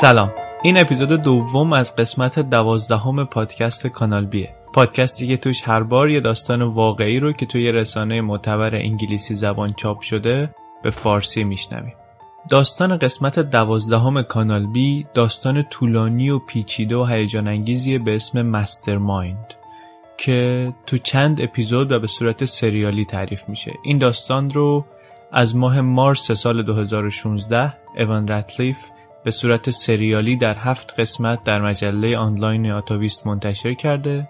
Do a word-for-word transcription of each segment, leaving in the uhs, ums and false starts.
سلام، این اپیزود دوم از قسمت دوازدهم پادکست کانال بیه، پادکستی که توش هر بار یه داستان واقعی رو که توی رسانه معتبر انگلیسی زبان چاپ شده به فارسی میشنویم. داستان قسمت دوازدهم کانال بی داستان طولانی و پیچیده و هیجان انگیزی به اسم مسترمایند که تو چند اپیزود و به صورت سریالی تعریف میشه. این داستان رو از ماه مارس سال دو هزار و شانزده ایوان رتلیف به صورت سریالی در هفت قسمت در مجله آنلاین آتاویست منتشر کرده.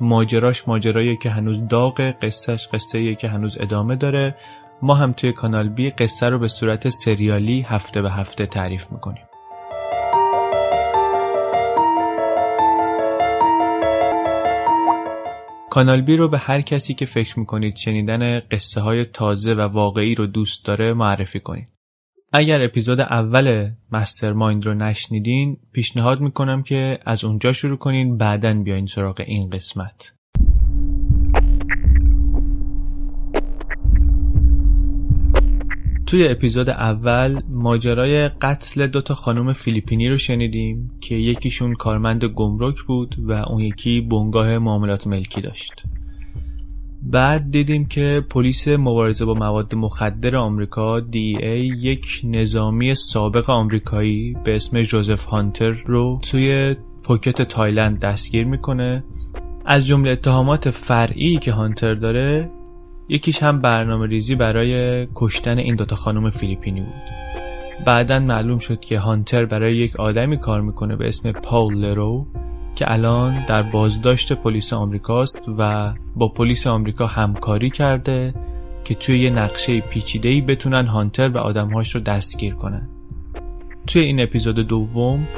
ماجراش ماجراییه که هنوز داغه، قصهش قصه‌ایه که هنوز ادامه داره. ما هم توی کانال بی قصه رو به صورت سریالی هفته به هفته تعریف میکنیم. کانال بی رو به هر کسی که فکر میکنید شنیدن قصه های تازه و واقعی رو دوست داره معرفی کنید. اگر اپیزود اول مسترمایند رو نشنیدین، پیشنهاد میکنم که از اونجا شروع کنین، بعدن بیاین سراغ این قسمت. توی اپیزود اول ماجرای قتل دوتا خانم فیلیپینی رو شنیدیم که یکیشون کارمند گمرک بود و اون یکی بنگاه معاملات ملکی داشت. بعد دیدیم که پلیس مبارزه با مواد مخدر آمریکا دی ای ای یک نظامی سابق آمریکایی به اسم جوزف هانتر رو توی پوکت تایلند دستگیر میکنه. از جمله اتهامات فرعی که هانتر داره، یکیش هم برنامه ریزی برای کشتن این دوتا خانم فیلیپینی بود. بعدن معلوم شد که هانتر برای یک آدمی کار میکنه به اسم پاول لرو که الان در بازداشت پلیس آمریکاست و با پلیس آمریکا همکاری کرده که توی یه نقشه پیچیده‌ای بتونن هانتر و آدمهاش رو دستگیر کنن. توی این اپیزود دوم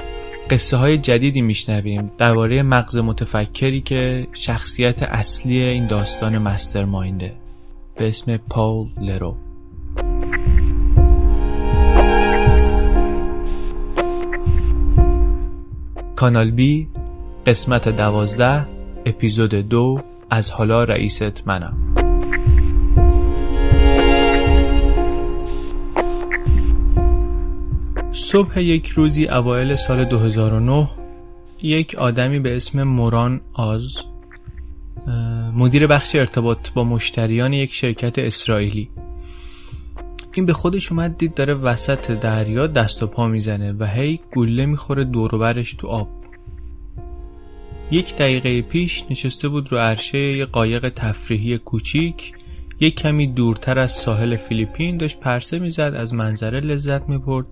قصه های جدیدی میشنویم درباره مغز متفکری که شخصیت اصلی این داستان مسترماینده به اسم پاول لرو. کانال بی قسمت دوازده اپیزود دو از حالا رئیست منم. صبح یک روزی اوایل سال دو هزار و نه یک آدمی به اسم موران آز، مدیر بخش ارتباط با مشتریان یک شرکت اسرائیلی، این به خودش اومد دید داره وسط دریا دست و پا میزنه و هی گله میخوره دور و برش تو آب. یک دقیقه پیش نشسته بود رو عرشه یه قایق تفریحی کوچیک، یک کمی دورتر از ساحل فیلیپین، داشت پرسه میزد، از منظره لذت میبرد،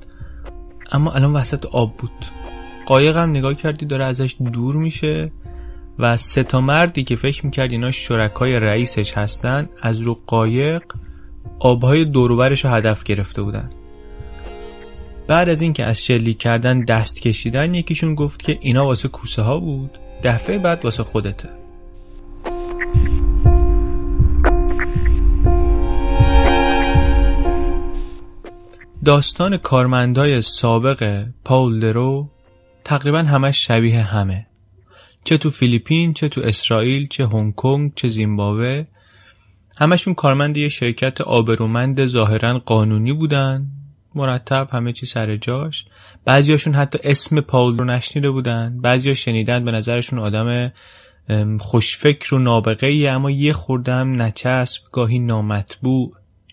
اما الان وسط آب بود. قایق هم نگاه کردی داره ازش دور میشه و سه تا مردی که فکر میکرد اینا شرکای رئیسش هستن از رو قایق آبهای دوروبرش رو هدف گرفته بودن. بعد از اینکه از شلیک کردن دست کشیدن، یکیشون گفت که اینا واسه کوسه ها بود، دفعه بعد واسه خودته. داستان کارمندای سابق پاول لرو تقریبا همش شبیه همه، چه تو فیلیپین، چه تو اسرائیل، چه هنگ کنگ، چه زیمبابوه. همشون کارمند یه شرکت آبرومند ظاهراً قانونی بودن، مرتب همه چی سر جاش. بعضیاشون حتی اسم پاول رو نشنیده بودن، بعضیا شنیدن به نظرشون آدم خوشفکر و نابغه‌ایه، اما یه خورده هم نچسب، گاهی نامطبوع،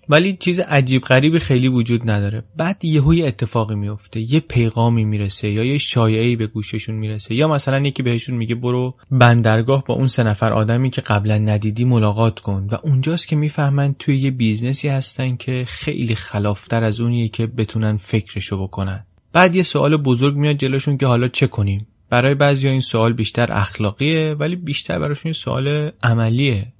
ولی چیز عجیب غریبی خیلی وجود نداره. بعد یهوی اتفاقی میفته، یه پیغامی میرسه یا یه شایعه‌ای به گوششون میرسه، یا مثلا یکی بهشون میگه برو بندرگاه با اون سه نفر آدمی که قبلا ندیدی ملاقات کن، و اونجاست که میفهمن توی یه بیزنسی هستن که خیلی خلافتر از اونیه که بتونن فکرشو بکنن. بعد یه سوال بزرگ میاد جلوشون که حالا چه کنیم. برای بعضیا این سوال بیشتر اخلاقیه، ولی بیشتر براشون سوال عملیه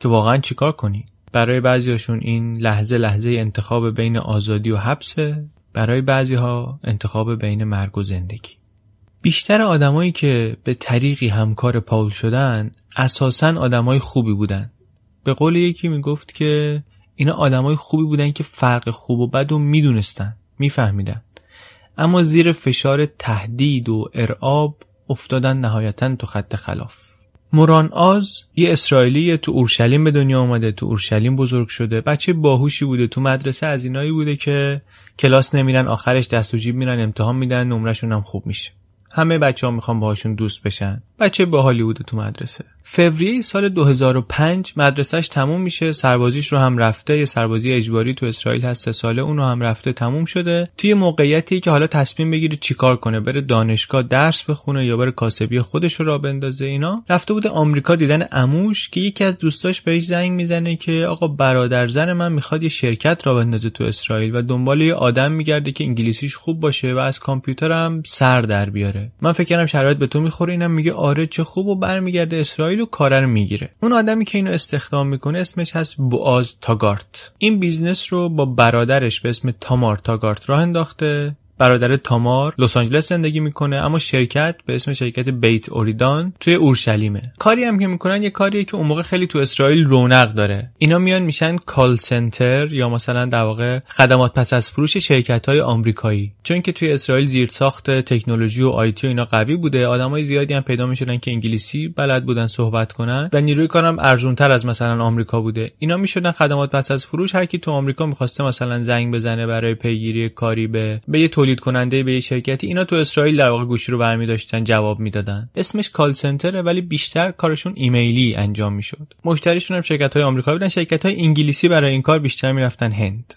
که واقعا چیکار کنی. برای بعضیاشون این لحظه لحظه انتخاب بین آزادی و حبسه، برای بعضیها انتخاب بین مرگ و زندگی. بیشتر آدمایی که به طریقی همکار پاول شدن اساساً آدمای خوبی بودن. به قول یکی میگفت که اینا آدمای خوبی بودن که فرق خوب و بدو میدونستن، میفهمیدن، اما زیر فشار تهدید و ارعاب افتادن نهایتاً تو خط خلاف. موران آز یه اسرائیلی تو اورشلیم به دنیا اومده، تو اورشلیم بزرگ شده، بچه باهوشی بوده، تو مدرسه از اینایی بوده که کلاس نمیرن، آخرش دست و جیب میرن امتحان میدن، نمرهشون هم خوب میشه. همه بچه‌ها میخوان باهاشون دوست بشن. بچه باحالی بوده تو مدرسه. فوریه سال دو هزار و پنج مدرسه‌اش تموم میشه، سربازیش رو هم رفته، یه سربازی اجباری تو اسرائیل هست، سه ساله، اون رو هم رفته، تموم شده. توی موقعیتی که حالا تصمیم بگیره چیکار کنه، بره دانشگاه درس بخونه یا بره کاسبی خودش رو راه بندازه. اینا رفته بوده آمریکا دیدن عموش که یکی از دوستاش بهش زنگ میزنه که آقا برادر زن من میخواد یه شرکت راه بندازه تو اسرائیل و دنبال یه آدم میگرده که انگلیسیش خوب باشه و از کامپیوترم سر در بیاره. من فکر کردم شرایط به تو میخوره، اینم میگه آره چه خوب، و برمیگرده اسرائیل و کارا رو میگیره. اون آدمی که اینو استخدام میکنه اسمش هست بوآز تاگارت. این بیزنس رو با برادرش به اسم تامار تاگارت راه انداخته. برادر تامار لس آنجلس زندگی میکنه، اما شرکت به اسم شرکت بیت اوریدان توی اورشلیمه. کاری هم که میکنن یه کاریه که اون موقع خیلی تو اسرائیل رونق داره. اینا میان میشن کال سنتر یا مثلا در واقع خدمات پس از فروش شرکت‌های آمریکایی، چون که توی اسرائیل زیرساخت تکنولوژی و آی تی و اینا قوی بوده. آدمای زیادی هم پیدا میشدن که انگلیسی بلد بودن صحبت کنن و نیروی کارم ارزان‌تر از مثلا آمریکا بوده. اینا میشدن خدمات پس از فروش، هر کی تو آمریکا می‌خواسته مثلا زنگ بزنه برای پیگیری کاری به به تولید کننده به یه شرکتی، اینا تو اسرائیل در واقع گوشی رو برمی داشتن جواب میدادن. اسمش کال سنتره ولی بیشتر کارشون ایمیلی انجام میشد. مشتریشون هم شرکت‌های آمریکایی بودن. شرکت‌های انگلیسی برای این کار بیشتر میرفتن هند.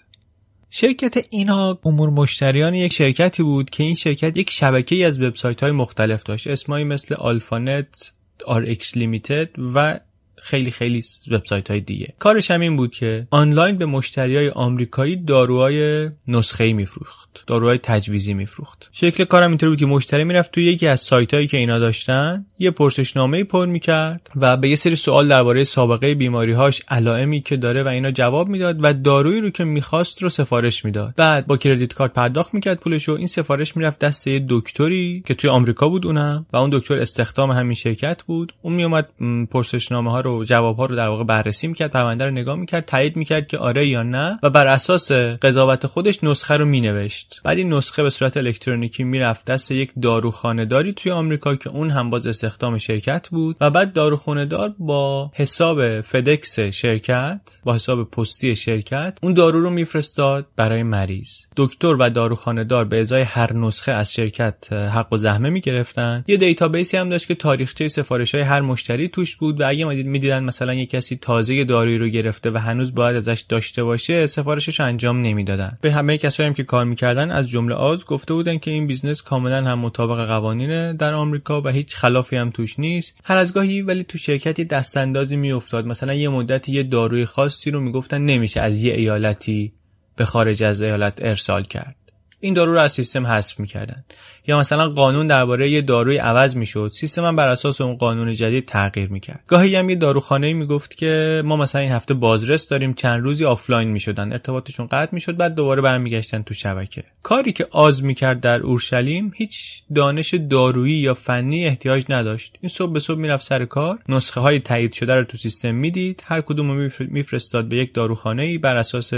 شرکت اینا امور مشتریان یک شرکتی بود که این شرکت یک شبکه‌ای از وبسایت‌های مختلف داشت. اسمایی مثل آلفا نت، آر ایکس لیمیتد و خیلی خیلی وبسایت های دیگه. کارش هم این بود که آنلاین به مشتریای آمریکایی داروهای نسخه‌ای میفروخت، داروهای تجویزی میفروخت. شکل کارم اینطوری بود که مشتری میرفت توی یکی از سایتایی که اینا داشتن، یه پرسشنامه‌ای پر میکرد و به یه سری سوال درباره سابقه بیماری‌هاش، علائمی که داره و اینا جواب میداد و دارویی رو که میخواست رو سفارش میداد. بعد با کردیت کارت پرداخت میکرد پولشو. این سفارش میرفت دست یه دکتری که توی آمریکا بود اونم، و اون دکتر استخدام همین شرکت بود. اون میومد پرسشنامه‌ها و جواب‌ها رو در واقع بررسی می‌کرد، پرونده رو نگاه می‌کرد، تایید می‌کرد که آره یا نه و بر اساس قضاوت خودش نسخه رو مینوشت. بعد این نسخه به صورت الکترونیکی میرفت دست یک داروخانه‌داری توی آمریکا که اون هم باز استخدام شرکت بود و بعد داروخانه‌دار با حساب فدکس شرکت، با حساب پستی شرکت، اون دارو رو میفرستاد برای مریض. دکتر و داروخانه‌دار به ازای هر نسخه از شرکت حق و زحمه می‌گرفتن. یه دیتابیسی هم داشت که تاریخچه سفارش‌های هر مشتری توش بود و اگه دیدن مثلا یک کسی تازه دارویی رو گرفته و هنوز باید ازش داشته باشه، سفارشش انجام نمیدادن. به همه کسایی هم که کار میکردن از جمله آز گفته بودن که این بیزنس کاملا هم مطابق قوانین در آمریکا و هیچ خلافی هم توش نیست. هر از گاهی ولی تو شرکتی دستاندازی میافتاد. مثلا یه مدتی یه داروی خاصی رو میگفتن نمیشه از یه ایالتی به خارج از ایالت ارسال کرد. این دارو رو از سیستم حذف می‌کردن. یا مثلا قانون درباره یه داروی عوض می‌شد، سیستم هم بر اساس اون قانون جدید تغییر می‌کرد. گاهی هم یه داروخانه‌ای میگفت که ما مثلا این هفته بازرس داریم، چند روزی آفلاین می‌شدن، ارتباطشون قطع می‌شد، بعد دوباره برمیگشتن تو شبکه. کاری که آز می‌کرد در اورشلیم هیچ دانش دارویی یا فنی احتیاج نداشت. این صبح به صبح میرفت سر کار، نسخه‌های تایید شده رو تو سیستم میدید، هر کدوم رو میفرستاد به یک داروخانه‌ای بر اساس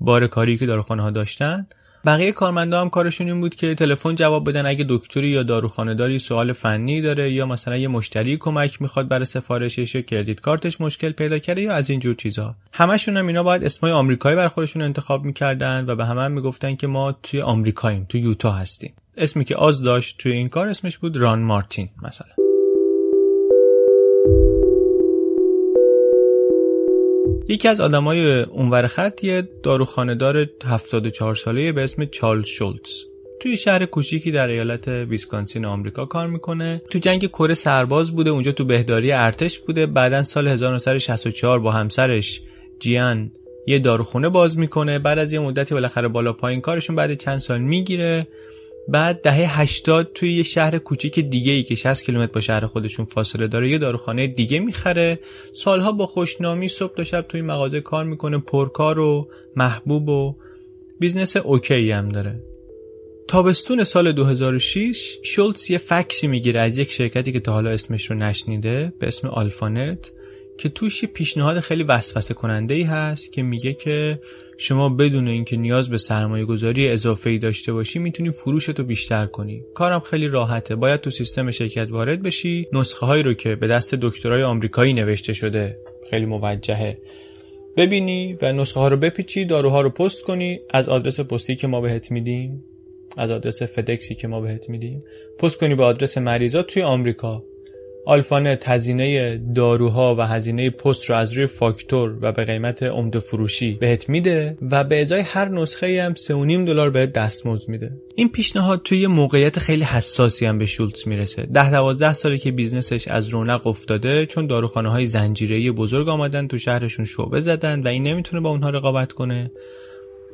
بار کاری که داروخانه‌ها داشتن. بقیه کارمندا هم کارشون این بود که تلفن جواب بدن اگه دکتری یا داروخانه‌داری سوال فنی داره یا مثلا یه مشتری کمک میخواد برای سفارشش یا کردیت کارتش مشکل پیدا کرده یا از این جور چیزا. همشون هم اینا باید اسمای آمریکایی برای خودشون انتخاب میکردن و به همه هم میگفتن که ما توی آمریکاییم، توی یوتا هستیم. اسمی که آز داشت توی این کار اسمش بود ران مارتین مثلا. یکی از آدمای اونور خط یه داروخانه‌دار هفتاد و چهار ساله به اسم چارلز شولتز توی شهر کوچیکی در ایالت ویسکانسین آمریکا کار میکنه. تو جنگ کره سرباز بوده، اونجا تو بهداری ارتش بوده. بعدن سال هزار و نهصد و شصت و چهار با همسرش جیان یه داروخونه باز میکنه. بعد از یه مدتی بالاخره بالا پایین کارشون بعد چند سال میگیره. بعد دهه هشتاد توی یه شهر کوچیک دیگه‌ای که شصت کیلومتر با شهر خودشون فاصله داره یه داروخانه دیگه میخره. سالها با خوشنامی صبح تا شب توی مغازه کار میکنه، پرکار و محبوب و بیزنس اوکی هم داره. تابستون سال دو هزار و شش شولتز یه فکسی میگیره از یک شرکتی که تا حالا اسمش رو نشنیده به اسم آلفا نت که توش یه پیشنهاد خیلی وسوسه کننده‌ای هست که میگه که شما بدون اینکه نیاز به سرمایه گذاری اضافه‌ای داشته باشی میتونی فروشتو بیشتر کنی. کارم خیلی راحته. باید تو سیستم شرکت وارد بشی، نسخه هایی رو که به دست دکترای آمریکایی نوشته شده، خیلی موجهه، ببینی و نسخه ها رو بپیچی، داروها رو پست کنی از آدرس پستی که ما بهت میدیم، از آدرس فدکسی که ما بهت میدیم، پست کنی به آدرس مریضا توی آمریکا. آلفا نت هزینه داروها و هزینه پست رو از روی فاکتور و به قیمت عمده فروشی بهت میده و به ازای هر نسخه هم سه و نیم دلار بهت دستمزد میده. این پیشنهاد توی یه موقعیت خیلی حساسی هم به شولتز میرسه. ده دوازده ساله که بیزنسش از رونق افتاده، چون داروخانه‌های زنجیره‌ای بزرگ آمدن تو شهرشون شعبه زدن و این نمیتونه با اونها رقابت کنه.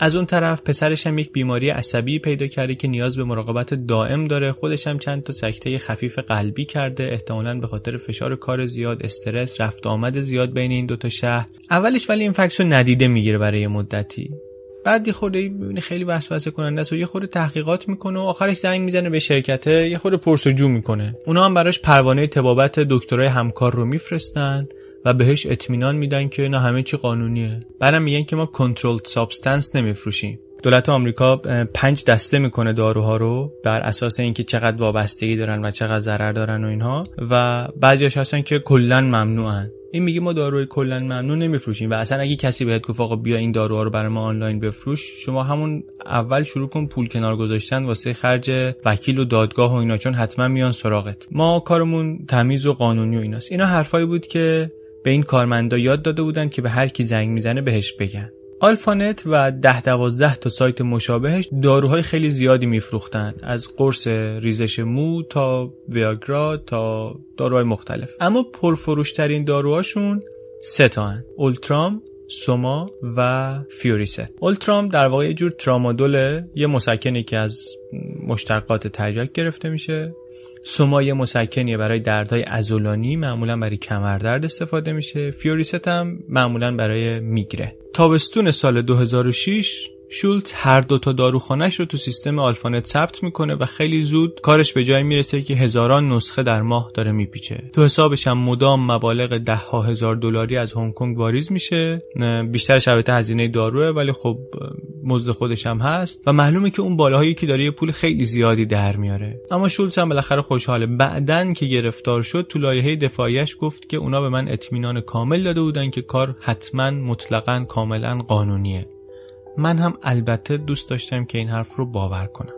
از اون طرف پسرش هم یک بیماری عصبی پیدا کرده که نیاز به مراقبت دائم داره، خودش هم چند تا سکته خفیف قلبی کرده، احتمالاً به خاطر فشار کار زیاد، استرس، رفت آمد زیاد بین این دوتا شهر. اولش ولی این فکس رو ندیده میگیره برای مدتی، بعد یه خورده ببینه خیلی وسوسه کننده است و یه خورده تحقیقات میکنه و آخرش زنگ میزنه به شرکته، یه خورده پرسجو میکنه. اونا هم براش پروانه طبابت دکترای همکار رو میفرستن و بهش اطمینان میدن که نه همه چی قانونیه. بعدم میگن که ما کنترلد سابستنس نمیفروشیم. دولت آمریکا پنج دسته میکنه داروها رو بر اساس اینکه چقدر وابستگی دارن و چقدر ضرر دارن و اینها، و بعضیاش هستن که کلا ممنوعن. این میگه ما داروی کلا ممنوع نمیفروشیم و اصلا اگه کسی بهت گفت آقا بیا این داروها رو برای ما آنلاین بفروش، شما همون اول شروع کن پول کنار گذاشتن واسه خرج وکیل و دادگاه و اینا، چون حتما میان سراغت. ما کارمون تمیز و قانونی و ایناست. اینا حرفایی بود که به این کارمندا یاد داده بودن که به هر کی زنگ میزنه بهش بگن. آلفا نت و ده دوازده تا سایت مشابهش داروهای خیلی زیادی میفروختن، از قرص ریزش مو تا ویاگرا تا داروهای مختلف. اما پرفروشترین داروهاشون سه تا هن: اولترام، سوما و فیوریست. اولترام در واقع یه جور ترامادوله، یه مسکنی که از مشتقات تریاک گرفته میشه. سوما یه مسکنیه برای دردهای عضلانی، معمولا برای کمردرد استفاده میشه. فیوریست هم معمولا برای میگرن. تابستون سال دو هزار و شش شولتز هر دو تا داروخانه‌اش رو تو سیستم آلفا نت ثبت میکنه و خیلی زود کارش به جای میرسه که هزاران نسخه در ماه داره میپیچه. تو حسابش هم مدام مبالغ ده ها هزار دلاری از هنگ کنگ واریز میشه. بیشترش البته هزینه داروه، ولی خب مزد خودش هم هست و معلومه که اون بالاهایی که داره یه پول خیلی زیادی در میاره. اما شولتز هم بالاخره خوشحاله. بعدن که گرفتار شد تو لایحه دفاعیش گفت که اونا به من اطمینان کامل داده بودن که کار حتما مطلقاً کاملا قانونیه. من هم البته دوست داشتم که این حرف رو باور کنم.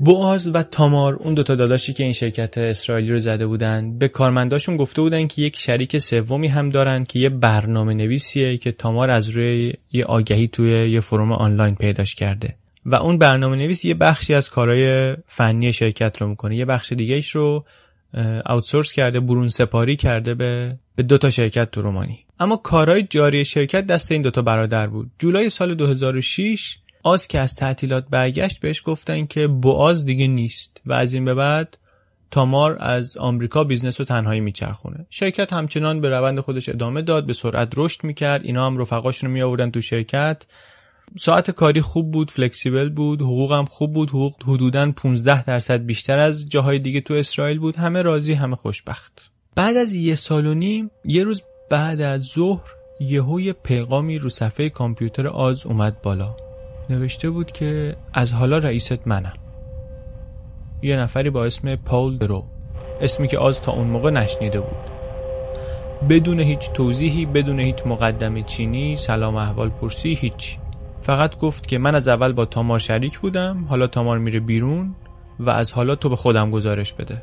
بوآز و تامار، اون دوتا داداشی که این شرکت اسرائیلی رو زده بودن، به کارمنداشون گفته بودن که یک شریک سومی هم دارن که یه برنامه نویسیه که تامار از روی یه آگهی توی یه فروم آنلاین پیداش کرده و اون برنامه نویس یه بخشی از کارهای فنی شرکت رو میکنه، یه بخش دیگهش رو آوتسورس کرده، برون سپاری کرده به به دو تا شرکت تو رومانی. اما کارهای جاری شرکت دست این دوتا برادر بود. جولای سال دو هزار و شش آز که از تعطیلات برگشت بهش گفتن که بوآز دیگه نیست و از این به بعد تامار از آمریکا بیزنس رو تنهایی میچرخونه. شرکت همچنان به روند خودش ادامه داد، به سرعت رشد میکرد. اینا هم رفقاشون رو میآوردن تو شرکت. ساعت کاری خوب بود، فلکسیبل بود، حقوقم خوب بود، حقوق حدوداً پانزده درصد بیشتر از جاهای دیگه تو اسرائیل بود. همه راضی، همه خوشبخت. بعد از یه سال و نیم، یه روز بعد از ظهر، یهو یه پیغامی رو صفحه کامپیوتر آز اومد بالا. نوشته بود که از حالا رئیست منم. یه نفری با اسم پاول لرو، اسمی که آز تا اون موقع نشنیده بود. بدون هیچ توضیحی، بدون هیچ مقدمه چینی، سلام احوال پرسی، هیچ. فقط گفت که من از اول با تامار شریک بودم، حالا تامار میره بیرون و از حالا تو به خودم گزارش بده.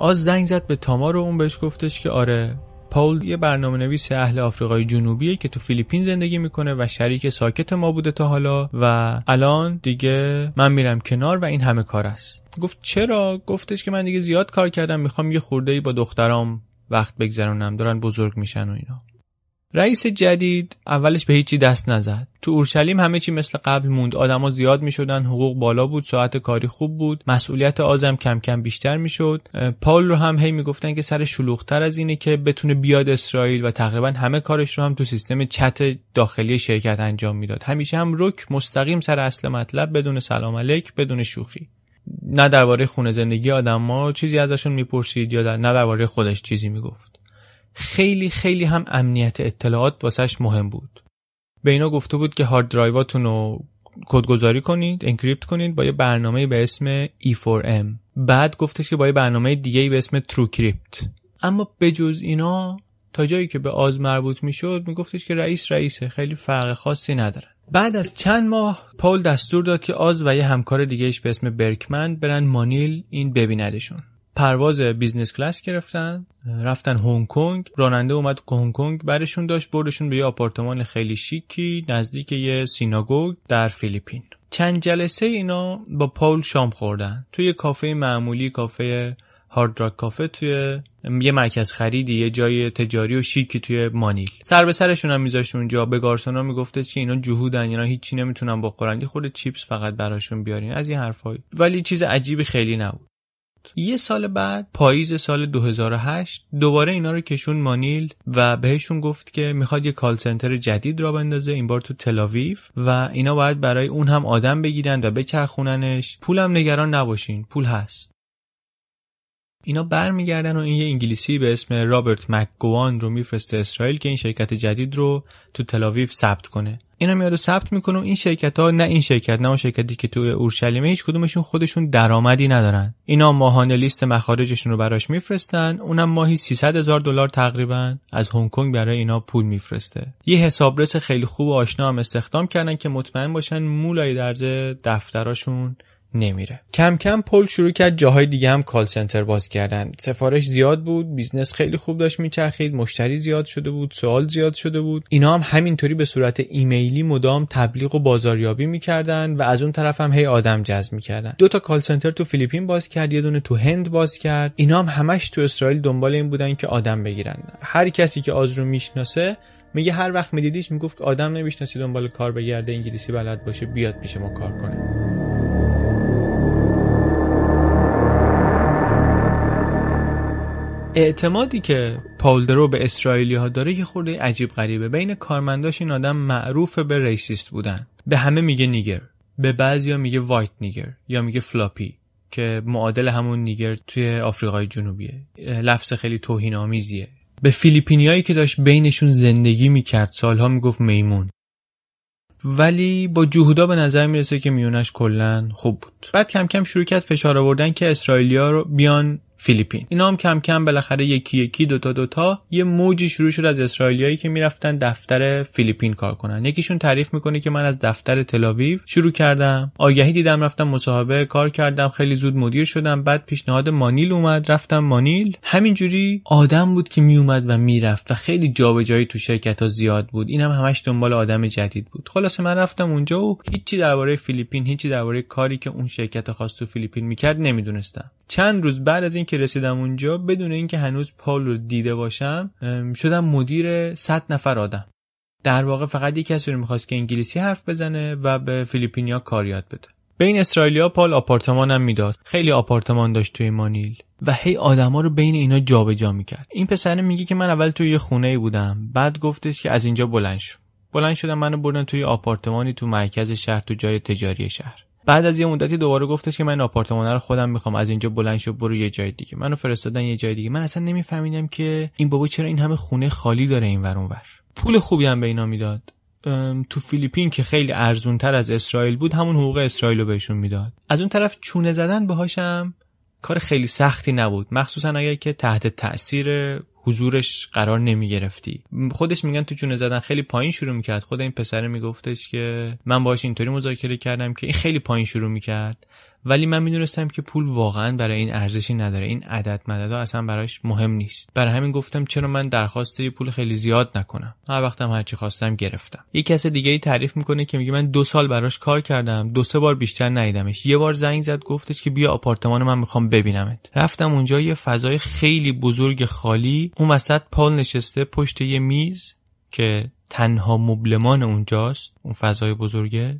آز زنگ زد به تامار و اون بهش گفتش که آره، پاول یه برنامه نویس اهل آفریقای جنوبیه که تو فیلیپین زندگی میکنه و شریک ساکت ما بوده تا حالا و الان دیگه من میرم کنار و این همه کار است. گفت چرا؟ گفتش که من دیگه زیاد کار کردم، میخوام یه خورده‌ای با دخترام وقت بگذرونم، دارن بزرگ میشن و اینا. رئیس جدید اولش به هیچی دست نزد. تو اورشلیم همه چی مثل قبل موند. آدما زیاد میشدن، حقوق بالا بود، ساعت کاری خوب بود، مسئولیت آزم کم کم بیشتر میشد. پاول رو هم هی میگفتن که سر شلوغ‌تر از اینه که بتونه بیاد اسرائیل و تقریبا همه کارش رو هم تو سیستم چت داخلی شرکت انجام میداد. همیشه هم رک مستقیم سر اصل مطلب، بدون سلام علیک، بدون شوخی. نه درباره خونه زندگی آدم‌ها چیزی ازشون میپرسید یا در... نه درباره خودش چیزی میگفت. خیلی خیلی هم امنیت اطلاعات واسش مهم بود. به اینا گفته بود که هارد درایواتون رو کدگذاری کنید، انکریپت کنید با یه برنامه‌ای به اسم ای فور ام. بعد گفتش که با یه برنامه دیگه‌ای به اسم TrueCrypt. اما بجز اینا تا جایی که به آز مربوط میشد میگفتش که رئیس رئیسه، خیلی فرق خاصی نداره. بعد از چند ماه پول دستور داد که آز و یه همکار دیگهش به اسم برکمن برن مانیل این ببیندشون. پرواز بیزنس کلاس گرفتن، رفتن هنگ کنگ. راننده اومد که هنگ کنگ برشون داشت، بردشون به یه آپارتمان خیلی شیکی نزدیک یه سیناگوگ در فیلیپین. چند جلسه اینا با پول شام خوردن توی یه کافه معمولی، کافه هارد راک کافه توی یه مرکز خریدی، یه جای تجاری و شیکی توی مانیل. سر به سرشون هم میذاشت اونجا، به گارسونا میگفتش که اینا جهودن، اینا هیچ چی نمیتونن بخورن، یه خورده چیپس فقط براشون بیارین، از این حرفایی. ولی چیز عجیبی خیلی نبود. یه سال بعد، پاییز سال دو هزار و هشت، دوباره اینا رو کشون مانیل و بهشون گفت که میخواد یه کال سنتر جدید را بندازه، این بار تو تل‌آویو، و اینا باید برای اون هم آدم بگیرن و بچرخوننش. پولم نگران نباشین، پول هست. اینا برمیگردن و این یه انگلیسی به اسم رابرت مک‌گوان رو میفرسته اسرائیل که این شرکت جدید رو تو تل‌آویو ثبت کنه. اینا میاد و ثبت میکنه. این شرکت ها، نه این شرکت نه اون شرکتی که تو اورشلیمه، هیچ کدومشون خودشون درآمدی ندارن. اینا ماهانه لیست مخارجشون رو براش میفرستن، اونم ماهی سیصد هزار دلار تقریبا از هنگ کنگ برای اینا پول میفرسته. یه حسابرس خیلی خوب و آشنا هم استخدام کردن که مطمئن باشن مولای درزه دفتراشون نمیره. کم کم پول شروع کرد جاهای دیگه هم کال سنتر باز کردن. سفارش زیاد بود، بیزنس خیلی خوب داشت میچرخید، مشتری زیاد شده بود، سوال زیاد شده بود. اینا هم همینطوری به صورت ایمیلی مدام تبلیغ و بازاریابی میکردن و از اون طرف هم هی آدم جذب میکردن. دو تا کال سنتر تو فیلیپین باز کرد، یه دونه تو هند باز کرد. اینا هم همش تو اسرائیل دنبال این بودن که آدم بگیرن. هر کسی که آز رو میشناسه میگه هر وقت میدیدیش میگفت آدم نمیشناسی دنبال کار بگرده، انگلیسی بلد باشه، بیاد پیش ما کار کنه. اعتمادی که پاول درو به اسرائیلی‌ها داره یه خورده عجیب غریبه. بین کارمنداش این آدم معروف به ریسیست بودن. به همه میگه نیگر، به بعضیا میگه وایت نیگر یا میگه فلاپی که معادل همون نیگر توی آفریقای جنوبیه. لفظ خیلی توهین‌آمیزیه. به فیلیپینیایی که داشت بینشون زندگی میکرد سالها میگفت میمون. ولی با جهودا به نظر میرسه که میونش کلاً خوب بود. بعد کم کم شروع کرد فشار آوردن که اسرائیلی‌ها رو بیان فیلیپین. اینا هم کم کم بالاخره یکی یکی دوتا دوتا یه موجی شروع شد از اسرائیلیایی که میرفتن دفتر فیلیپین کار کنن. یکیشون تعریف میکنه که من از دفتر تل‌آویو شروع کردم، آگهی دیدم، رفتم مصاحبه کار کردم، خیلی زود مدیر شدم، بعد پیشنهاد مانیل اومد، رفتم مانیل. همینجوری آدم بود که میومد و میرفت و خیلی جابجایی تو شرکت‌ها زیاد بود. اینم هم همش دنبال آدم جدید بود. خلاصه من رفتم اونجا و هیچی درباره فیلیپین، هیچی درباره کاری که اون شرکت خاص تو فیلیپین میکرد نمیدونستم. چند روز بعد از این که رسیدم اونجا، بدون اینکه هنوز پاول رو دیده باشم، شدم مدیر صد نفر آدم. در واقع فقط یک کسی رو می‌خواست که انگلیسی حرف بزنه و به فیلیپینیا کار یاد بده. بین اسرائیلیا پاول آپارتمان هم میداد. خیلی آپارتمان داشت توی مانیل و هی آدما رو بین اینا جابجا میکرد. این پسر میگه که من اول توی یه خونه‌ای بودم، بعد گفتش که از اینجا بلند شو. بلند شدم، منو بردن توی آپارتمانی تو مرکز شهر، تو جای تجاری شهر. بعد از یه مدتی دوباره گفتش که من این آپارتمان رو خودم میخوام، از اینجا بلند شو برو یه جای دیگه. منو فرستادن یه جای دیگه. من اصلا نمیفهمیدم که این بابا چرا این همه خونه خالی داره اینور اونور. پول خوبی هم به اینا میداد. تو فیلیپین که خیلی ارزونتر از اسرائیل بود، همون حقوق اسرائیل رو بهشون میداد. از اون طرف چونه زدن باهاشم کار خیلی سختی نبود، مخصوصا اگه که تحت تاثیر حضورش قرار نمی گرفتی. خودش میگن تو چونه زدن خیلی پایین شروع میکرد. خود این پسره میگفتش که من باهاش اینطوری مذاکره کردم که این خیلی پایین شروع میکرد، ولی من میدونستم که پول واقعا برای این ارزشی نداره، این عدد مددا اصلا براش مهم نیست. برای همین گفتم چرا من درخواست یه پول خیلی زیاد نکنم. هر وقتم هر چی خواستم گرفتم. یک کس دیگه ای تعریف میکنه که میگه من دو سال براش کار کردم، دو سه بار بیشتر ندیدمش. یه بار زنگ زد گفتش که بیا آپارتمان من میخوام ببینمت. رفتم اونجا، یه فضای خیلی بزرگ خالی، اون وسط پاول نشسته پشت یه میز که تنها مبلمان اونجاست، اون فضای بزرگه.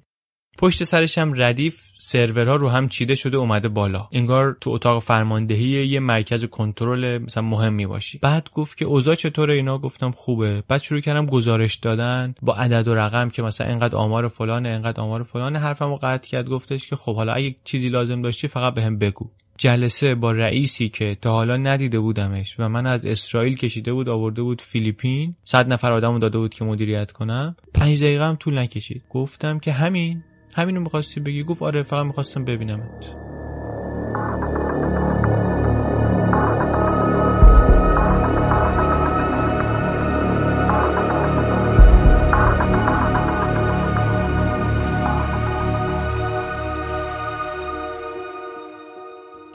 پشت سرش هم ردیف سرورها رو هم چیده شده اومده بالا، انگار تو اتاق فرماندهی یه مرکز کنترل مثلا مهمی باشی. بعد گفت که اوضاع چطوره اینا، گفتم خوبه. بعد شروع کردم گزارش دادن با عدد و رقم که مثلا اینقدر آمار فلانه، اینقدر آمار فلانه. حرفمو قطع کرد، گفتش که خب حالا اگه چیزی لازم داشتی فقط بهم بگو. جلسه با رئیسی که تا حالا ندیده بودمش و من از اسرائیل کشیده بود آورده بود فیلیپین، صد نفر آدمو داده بود که مدیریت کنم، پنج دقیقه هم طول نکشید. گفتم که همین همینو می‌خواستی بگی؟ گفت آره فقط می‌خواستم ببینمت.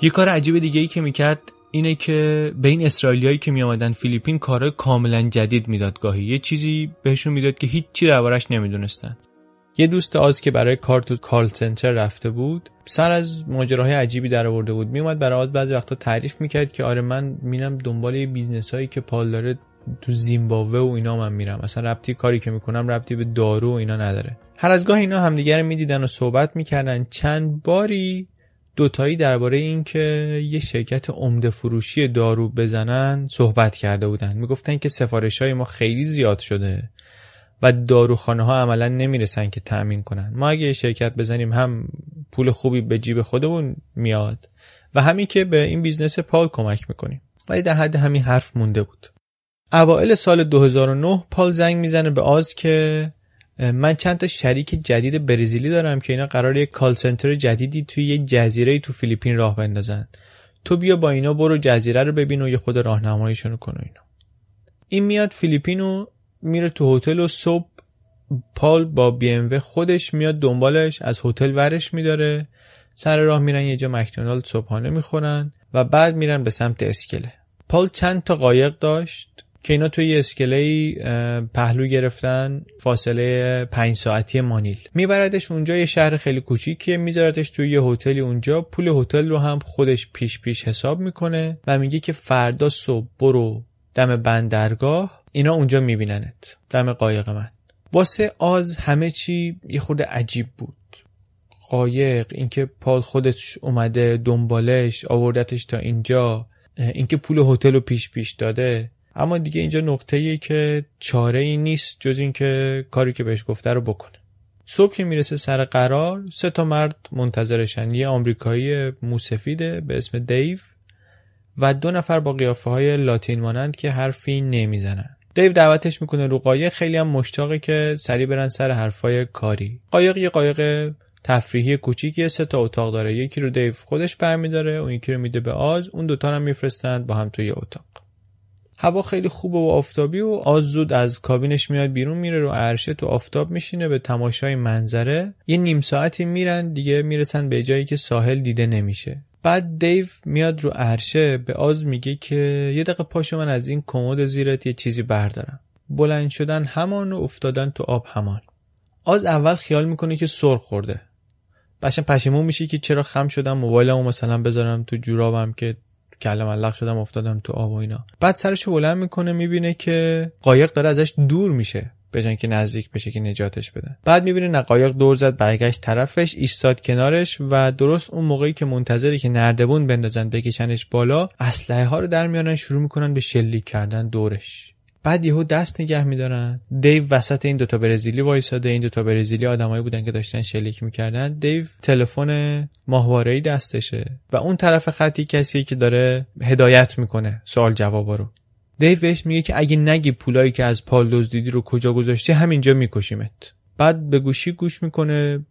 یه کار عجیب دیگه ای که میکرد اینه که به این اسرائیلیایی که میامدن فیلیپین کارهای کاملا جدید میداد، گاهی یه چیزی بهشون میداد که هیچ چی دربارش نمیدونستن. یه دوست آز که برای کار تو کال سنتر رفته بود، سر از ماجراهای عجیبی در آورده بود. میومد برای آز بعضی وقتا تعریف میکرد که آره من میرم دنبال یه بیزنسایی که پال داره تو زیمبابوه و اینا، من میرم، اصلا ربطی کاری که میکنم ربطی به دارو و اینا نداره. هر از گاه اینا همدیگه رو میدیدن و صحبت میکردن. چند باری دوتایی درباره این که یه شرکت عمده فروشی دارو بزنن صحبت کرده بودن. میگفتن که سفارش‌های ما خیلی زیاد شده و داروخانه‌ها عملاً نمیرسن که تأمین کنن. ما اگه یه شرکت بزنیم هم پول خوبی به جیب خودمون میاد و همین که به این بیزنس پال کمک میکنیم. ولی در حد همین حرف مونده بود. اوایل سال دو هزار و نه پال زنگ میزنه به آز که من چند تا شریک جدید برزیلی دارم که اینا قراره یک کال سنتر جدیدی توی یه جزیره تو فیلیپین راه بندازن، تو بیا با اینا برو جزیره رو ببین و یه خود راهنماییشون کن و اینا. این میاد فیلیپین و میره تو هتل و صبح پال با بی ام و خودش میاد دنبالش، از هتل ورش میداره، سر راه میرن یه جا مکدونالد صبحانه میخورن و بعد میرن به سمت اسکله. پال چند تا قایق داشت که اینا توی اسکله‌ای پهلو گرفتن، فاصله پنج ساعتی مانیل. میبردش اونجا، یه شهر خیلی کوچیکه، میذارتش توی یه هتلی اونجا، پول هتل رو هم خودش پیش پیش حساب میکنه و میگه که فردا صبح برو دم بندرگاه، اینا اونجا میبیننت دم قایق من. واسه آز همه چی یه خورده عجیب بود. قایق، اینکه پال خودش اومده دنبالش، آوردتش تا اینجا، اینکه پول هتل رو پیش پیش داده. اما دیگه اینجا نقطه‌ایه که چاره‌ای نیست جز این که کاری که بهش گفته رو بکنه. صبح که میرسه سر قرار، سه تا مرد منتظرشن. یه آمریکایی موسفیده به اسم دیو و دو نفر با قیافه‌های لاتین مانند که حرفی نمیزنن. دیو دعوتش میکنه رو قایق، خیلی هم مشتاقه که سری برن سر حرفای کاری. قایق یه قایق تفریحی کوچیکیه، سه تا اتاق داره. یکی رو دیو خودش برمی‌داره، اون یکی رو میده به آز، اون دو تا هم میفرستند با هم توی اتاق. هوا خیلی خوبه و آفتابی و آز زود از کابینش میاد بیرون، میره رو عرشه تو آفتاب میشینه به تماشای منظره. یه نیم ساعتی میرن دیگه، میرسن به جایی که ساحل دیده نمیشه. بعد دیو میاد رو عرشه به آز میگه که یه دقیقه پاشو من از این کمد زیرت یه چیزی بردارم. بلند شدن همان و افتادن تو آب همان. آز اول خیال میکنه که سر خورده، بعدش پشیمون میشه که چرا خم شدم موبایلمو مثلا بذارم تو جورابم که کلا ملق شدم افتادم تو آب و اینا. بعد سرشو بلند میکنه، میبینه که قایق داره ازش دور میشه بجن که نزدیک بشه که نجاتش بدن. بعد میبینه نه، قایق دور زد، برگشت طرفش، ایستاد کنارش و درست اون موقعی که منتظره که نردبون بندازن بکشنش بالا، اسلحه ها رو در میارن، شروع میکنن به شلیک کردن دورش. بعد یهو دست نگه میدارن. دیو وسط این دوتا برزیلی وایساده. این دوتا برزیلی آدمایی بودن که داشتن شلیک میکردن. دیو تلفن ماهواره‌ای دستشه و اون طرف خطی کسی که داره هدایت میکنه سوال جوابا رو. دیو بهش میگه که اگه نگی پولایی که از پال دزدیدی رو کجا گذاشتی همینجا میکشیمت. بعد به گوشی گوش میکنه،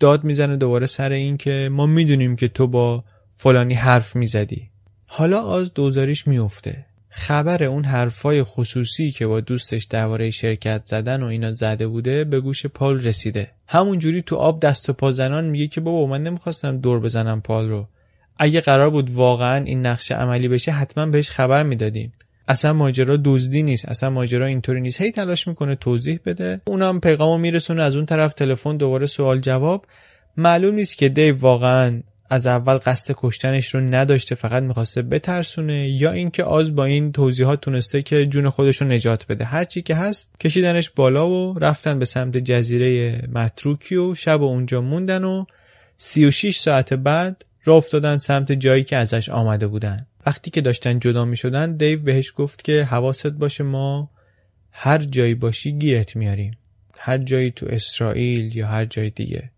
داد میزنه دوباره سر این که ما میدونیم که تو با فلانی حرف میزدی. حالا آز دوزاریش میفته. خبر اون حرفای خصوصی که با دوستش درباره شرکت زدن و اینا زده بوده به گوش پال رسیده. همونجوری تو آب دست و پا زنان میگه که بابا من نمیخواستم دور بزنم پال رو، اگه قرار بود واقعا این نقشه عملی بشه حتما بهش خبر میدادیم. اصلا ماجرا دزدی نیست، اصلا ماجرا اینطوری نیست. هی تلاش میکنه توضیح بده، اونم پیغامو میرسونه. از اون طرف تلفن دوباره سوال جواب. معلوم نیست که دیو واقعا از اول قصد کشتنش رو نداشته، فقط میخواسته بترسونه، یا اینکه آز با این توضیحات تونسته که جون خودش رو نجات بده. هرچی که هست کشیدنش بالا و رفتن به سمت جزیره متروکی و شب اونجا موندن و سی و شش ساعت بعد راه افتادن سمت جایی که ازش آمده بودن. وقتی که داشتن جدا میشدن دیو بهش گفت که حواست باشه ما هر جایی باشی گیرت میاریم، هر جایی تو اسرائیل یا هر جای دیگه،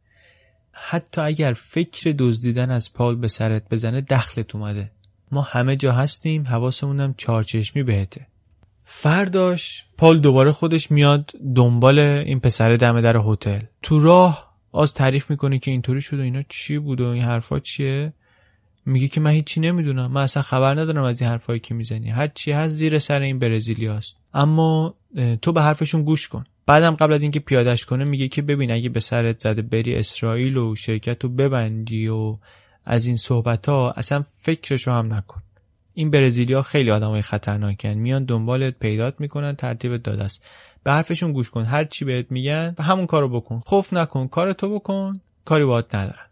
حتی اگر فکر دزدیدن از پال به سرت بزنه دخلت اومده، ما همه جا هستیم، حواسمونم چارچشمی بهته. فرداش پال دوباره خودش میاد دنبال این پسر دم در هتل. تو راه آز تعریف میکنه که اینطوری شد و اینا چی بود و این حرفا چیه. میگه که من هیچی نمیدونم، من اصلا خبر ندارم از این حرفایی که میزنی، هر چی هست زیر سر این برزیلیاست، اما تو به حرفشون گوش کن. بعدم قبل از اینکه پیادش کنه میگه که ببین اگه به سرت زده بری اسرائیل و شرکت رو ببندی و از این صحبت ها اصلا فکرش رو هم نکن. این برزیلیا خیلی آدمای خطرناکن، میان دنبالت، پیدات میکنن، ترتیبت داده است. به حرفشون گوش کن، هر چی بهت میگن همون کارو بکن، خوف نکن، کار تو بکن، کاری باهات ندارن.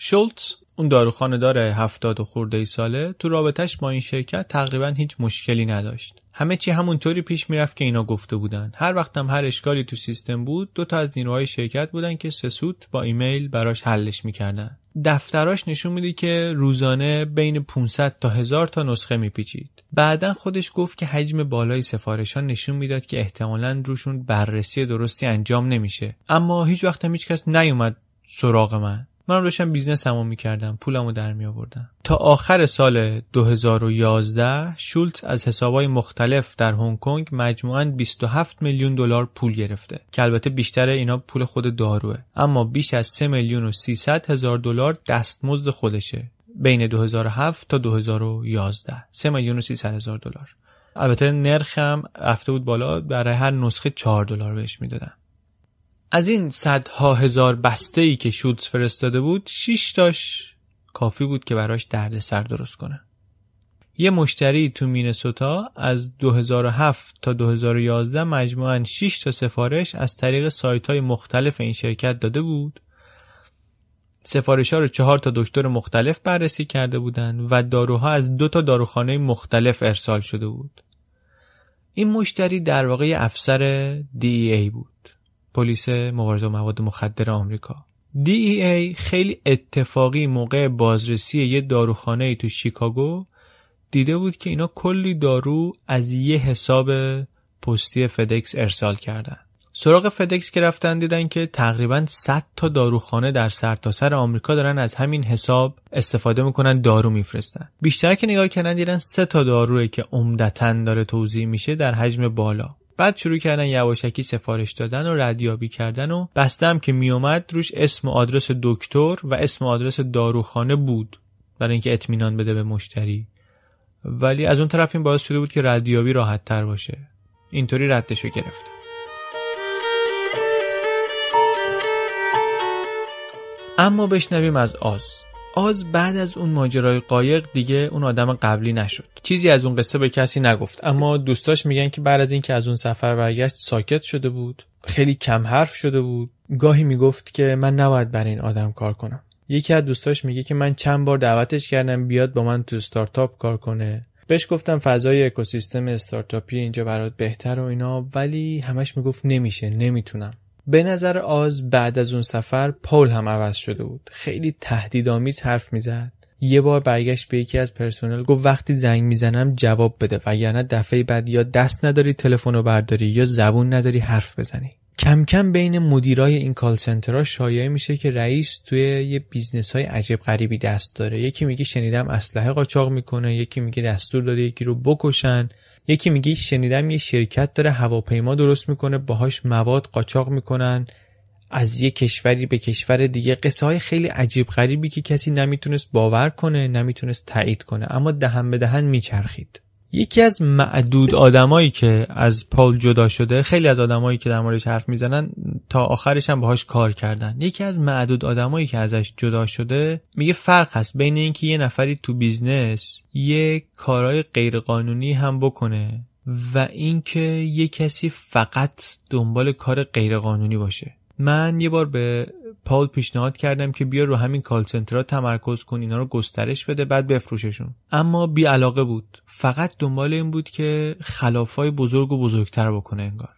شولتز اون داروخانه داره هفتاد و خورده ای ساله، تو رابطهش با این شرکت تقریبا هیچ مشکلی نداشت. همه چی همونطوری پیش میرفت که اینا گفته بودن. هر وقتم هر اشکالی تو سیستم بود دو تا از نیروهای شرکت بودن که سسوت با ایمیل براش حلش میکردن. دفتراش نشون میده که روزانه بین پانصد تا هزار تا نسخه میپیچید. بعدن خودش گفت که حجم بالای سفارش‌ها نشون میداد که احتمالاً روشون بررسی درستی انجام نمیشه. اما هیچ وقت هم هیچکس نیومد سراغ من. منم داشتم بیزنسمو می‌کردم، پولمو در می‌آوردم. تا آخر سال دو هزار و یازده شولتز از حساب‌های مختلف در هنگ کنگ مجموعاً بیست و هفت میلیون دلار پول گرفته که البته بیشتر اینا پول خود داروه، اما بیش از سه میلیون و سیصد هزار دلار دستمزد خودشه بین دو هزار و هفت تا دو هزار و یازده. سه میلیون و سیصد هزار دلار. البته نرخم رفته بود بالا، برای هر نسخه چهار دلار بهش میدادن. از این صدها هزار بسته‌ای که شولتز فرستاده بود، شش تاش کافی بود که براش دردسر درست کنه. یه مشتری تو مینه‌سوتا از دو هزار و هفت تا دو هزار و یازده مجموعاً شش تا سفارش از طریق سایت‌های مختلف این شرکت داده بود. سفارش‌ها رو چهار تا دکتر مختلف بررسی کرده بودن و داروها از دو تا داروخانه مختلف ارسال شده بود. این مشتری در واقع افسر دی ای ای بود، پلیس مبارزه با مواد مخدر آمریکا. دی ای ای خیلی اتفاقی موقع بازرسی یه داروخانه‌ای تو شیکاگو دیده بود که اینا کلی دارو از یه حساب پستی فدکس ارسال کردن. سراغ فدکس که رفتن دیدن که تقریباً صد تا داروخانه در سرتاسر آمریکا دارن از همین حساب استفاده میکنن، دارو میفرستن. بیشتر که نگاه کردن دیدن سه تا دارویی که عمدتاً داره توزیع میشه در حجم بالا. بعد شروع کردن یواشکی سفارش دادن و ردیابی کردن و بستم که میومد روش اسم و آدرس دکتر و اسم و آدرس داروخانه بود برای اینکه اطمینان بده به مشتری، ولی از اون طرف این باعث شده بود که ردیابی راحت تر باشه. اینطوری ردشو گرفت. اما بشنویم از آز. آز بعد از اون ماجرای قایق دیگه اون آدم قبلی نشد. چیزی از اون قصه به کسی نگفت، اما دوستاش میگن که بعد از این که از اون سفر برگشت ساکت شده بود، خیلی کم حرف شده بود. گاهی میگفت که من نباید برای این آدم کار کنم. یکی از دوستاش میگه که من چند بار دعوتش کردم بیاد با من تو استارتاپ کار کنه، بهش گفتم فضای اکوسیستم استارتاپی اینجا برات بهتر و اینا، ولی همش میگفت نمیشه، نمیتونم. به نظر آز بعد از اون سفر پول هم عوض شده بود. خیلی تهدیدآمیز حرف میزد. یه بار برگشت به یکی از پرسنل گفت وقتی زنگ میزنم جواب بده، وگرنه دفعه بعد یا دست نداری تلفن رو برداری یا زبون نداری حرف بزنی. کم کم بین مدیرای این کال سنترها شایعه میشه که رئیس توی یه بیزنس‌های عجیب غریبی دست داره. یکی میگه شنیدم اسلحه قاچاق میکنه، یکی میگه دستور داده یکی رو بکشن، یکی میگه شنیدم یه شرکت داره هواپیما درست میکنه باهاش مواد قاچاق میکنن از یه کشوری به کشور دیگه. قصه های خیلی عجیب غریبی که کسی نمیتونست باور کنه، نمیتونست تایید کنه، اما دهن به دهن میچرخید. یکی از معدود آدمایی که از پاول جدا شده، خیلی از آدمایی که در موردش حرف میزنن تا آخرش هم باهاش کار کردن، یکی از معدود آدمایی که ازش جدا شده میگه فرق هست بین اینکه یه نفری تو بیزنس یه کارهای غیرقانونی هم بکنه و اینکه یه کسی فقط دنبال کار غیرقانونی باشه. من یه بار به پاول پیشنهاد کردم که بیا رو همین کال سنترها تمرکز کن، اینا رو گسترش بده بعد بفروششون، اما بی علاقه بود، فقط دنبال این بود که خلافای بزرگ و بزرگتر بکنه انگار.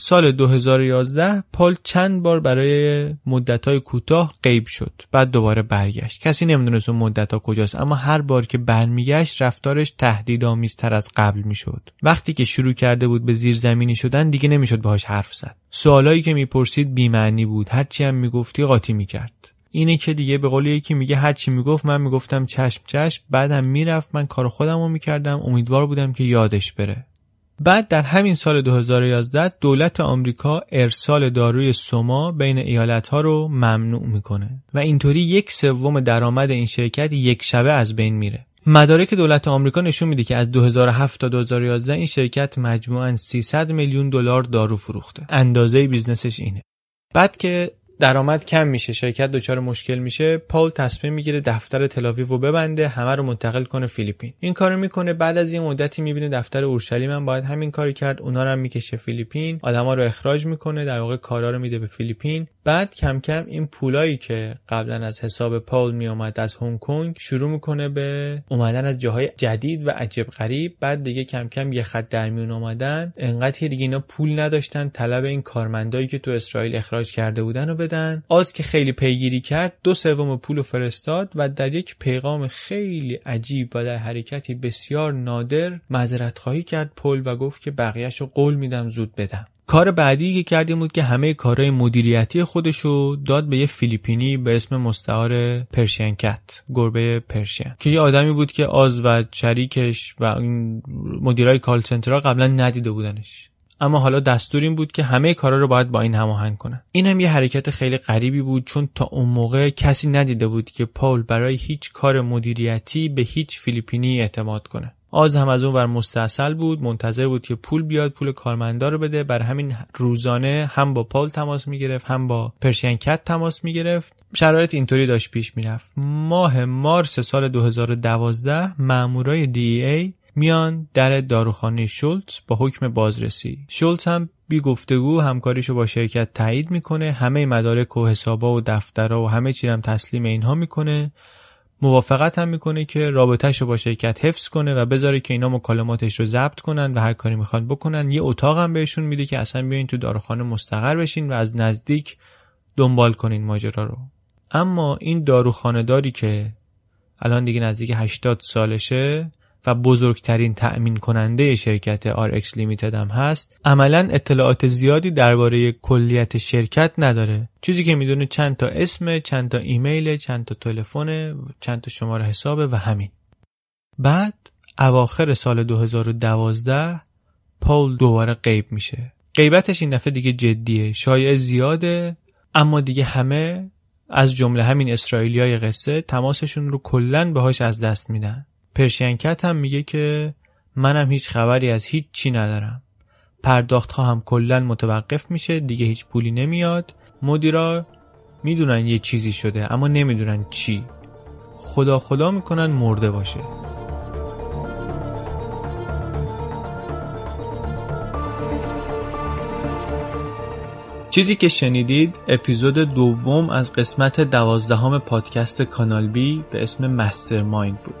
سال دو هزار و یازده پال چند بار برای مدت‌های کوتاه غیب شد، بعد دوباره برگشت. کسی نمیدونست اون مدت‌ها کجاست، اما هر بار که برمیگشت رفتارش تهدیدآمیزتر از قبل میشد. وقتی که شروع کرده بود به زیرزمینی شدن دیگه نمیشد باهاش حرف زد. سوالایی که میپرسید بی‌معنی بود، هر چی هم میگفتی قاطی میکرد. اینه که دیگه به قول یکی میگه هر چی میگفت من میگفتم چشم چشم، بعدم میرفت من کار خودمو میکردم، امیدوار بودم که یادش بره. بعد در همین سال دو هزار و یازده دولت آمریکا ارسال داروی سوما بین ایالت‌ها رو ممنوع میکنه و اینطوری یک سوم درآمد این شرکت یک شبه از بین میره. مدارک دولت آمریکا نشون میده که از دو هزار و هفت تا دو هزار و یازده این شرکت مجموعاً سیصد میلیون دلار دارو فروخته. اندازه بیزنسش اینه. بعد که درآمد کم میشه، شرکت دچار مشکل میشه، پاول تصمیم میگیره دفتر تل‌آویو رو ببنده، همه رو منتقل کنه فیلیپین. این کارو میکنه. بعد از یه مدتی میبینه دفتر اورشلیم هم باید همین کارو کرد، اونا رو هم میکشه فیلیپین، آدما رو اخراج میکنه، در واقع کارا رو میده به فیلیپین. بعد کم کم این پولایی که قبلا از حساب پاول میومد از هنگ کنگ شروع میکنه به اومدن از جاهای جدید و عجیب غریب. بعد دیگه کم کم یه خط در میون اومدن، انقدر دیگه اینا پول نداشتن طلب این کارمندایی که تو اسرائیل اخراج کرده بودن رو. آز که خیلی پیگیری کرد، دو سوم پولو فرستاد و در یک پیغام خیلی عجیب و در حرکتی بسیار نادر معذرت خواهی کرد پول و گفت که بقیه‌شو قول میدم زود بدم. کار بعدی که کردیم بود که همه کارهای مدیریتی خودشو داد به یه فیلیپینی به اسم مستعار پرشین کت، گربه پرشین، که یه آدمی بود که آز و شریکش و مدیرای کال سنترها قبلا ندیده بودنش، اما حالا دستور این بود که همه کارا رو باید با این هماهنگ کنن. این هم یه حرکت خیلی غریبی بود، چون تا اون موقع کسی ندیده بود که پاول برای هیچ کار مدیریتی به هیچ فیلیپینی اعتماد کنه. آز هم از اون ور مستاصل بود، منتظر بود که پول بیاد، پول کارمندا رو بده. بر همین روزانه هم با پاول تماس میگرفت، هم با پرشین کت تماس میگرفت. شرایط اینطوری داشت پیش میرفت. ماه مارس سال دو هزار و دوازده مامورای دی ای ای میان در داروخانه شولتز با حکم بازرسی. شولتز هم بی گفتگو همکاریشو با شرکت تایید میکنه، همه مدارک و حسابا و دفترها و همه چیزم تسلیم اینها میکنه، موافقت هم میکنه که رابطهشو با شرکت حفظ کنه و بذاره که اینا مکالماتش رو ضبط کنن و هر کاری میخوان بکنن. یه اتاق هم بهشون میده که اصلا بیاین تو داروخانه مستقر بشین و از نزدیک دنبال کنین ماجرا رو. اما این داروخانه داری که الان دیگه نزدیک هشتاد سالشه و بزرگترین تأمین کننده شرکت آر اکس Limited هم هست، عملاً اطلاعات زیادی درباره کلیت شرکت نداره. چیزی که میدونه چند تا اسم، چند تا ایمیل، چند تا تلفن، چند تا شماره حسابه و همین. بعد اواخر سال دو هزار و دوازده پاول دوباره غیب میشه. غیبتش این دفعه دیگه جدیه، شایعه زیاده، اما دیگه همه از جمله همین اسرائیلیای قصه تماسشون رو کلاً بهش از دست میدن. پرشینکت هم میگه که منم هیچ خبری از هیچ چی ندارم، پرداخت ها هم کلن متوقف میشه، دیگه هیچ پولی نمیاد، مدیرا میدونن یه چیزی شده اما نمیدونن چی، خدا خدا میکنن مرده باشه. چیزی که شنیدید اپیزود دوم از قسمت دوازدهم پادکست کانال بی به اسم مسترمایند بود.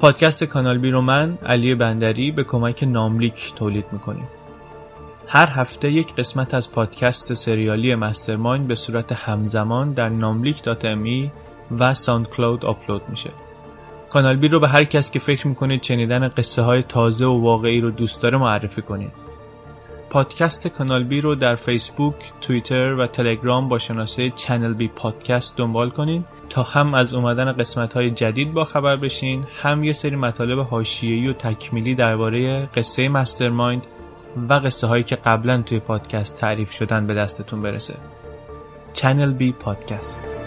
پادکست کانال بی رو من علی بندری به کمک ناملیک تولید میکنیم. هر هفته یک قسمت از پادکست سریالی مسترمایند به صورت همزمان در ناملیک دات ام ای و ساوند کلاود آپلود میشه. کانال بی رو به هر کس که فکر میکنه شنیدن قصه های تازه و واقعی رو دوست داره معرفی کنید. پادکست کانال بی رو در فیسبوک، توییتر و تلگرام با شناسه چنل بی پادکست دنبال کنین تا هم از اومدن قسمت‌های جدید با خبر بشین، هم یه سری مطالب حاشیه‌ای و تکمیلی درباره قصه مسترمایند و قصه هایی که قبلا توی پادکست تعریف شدن به دستتون برسه. چنل بی پادکست.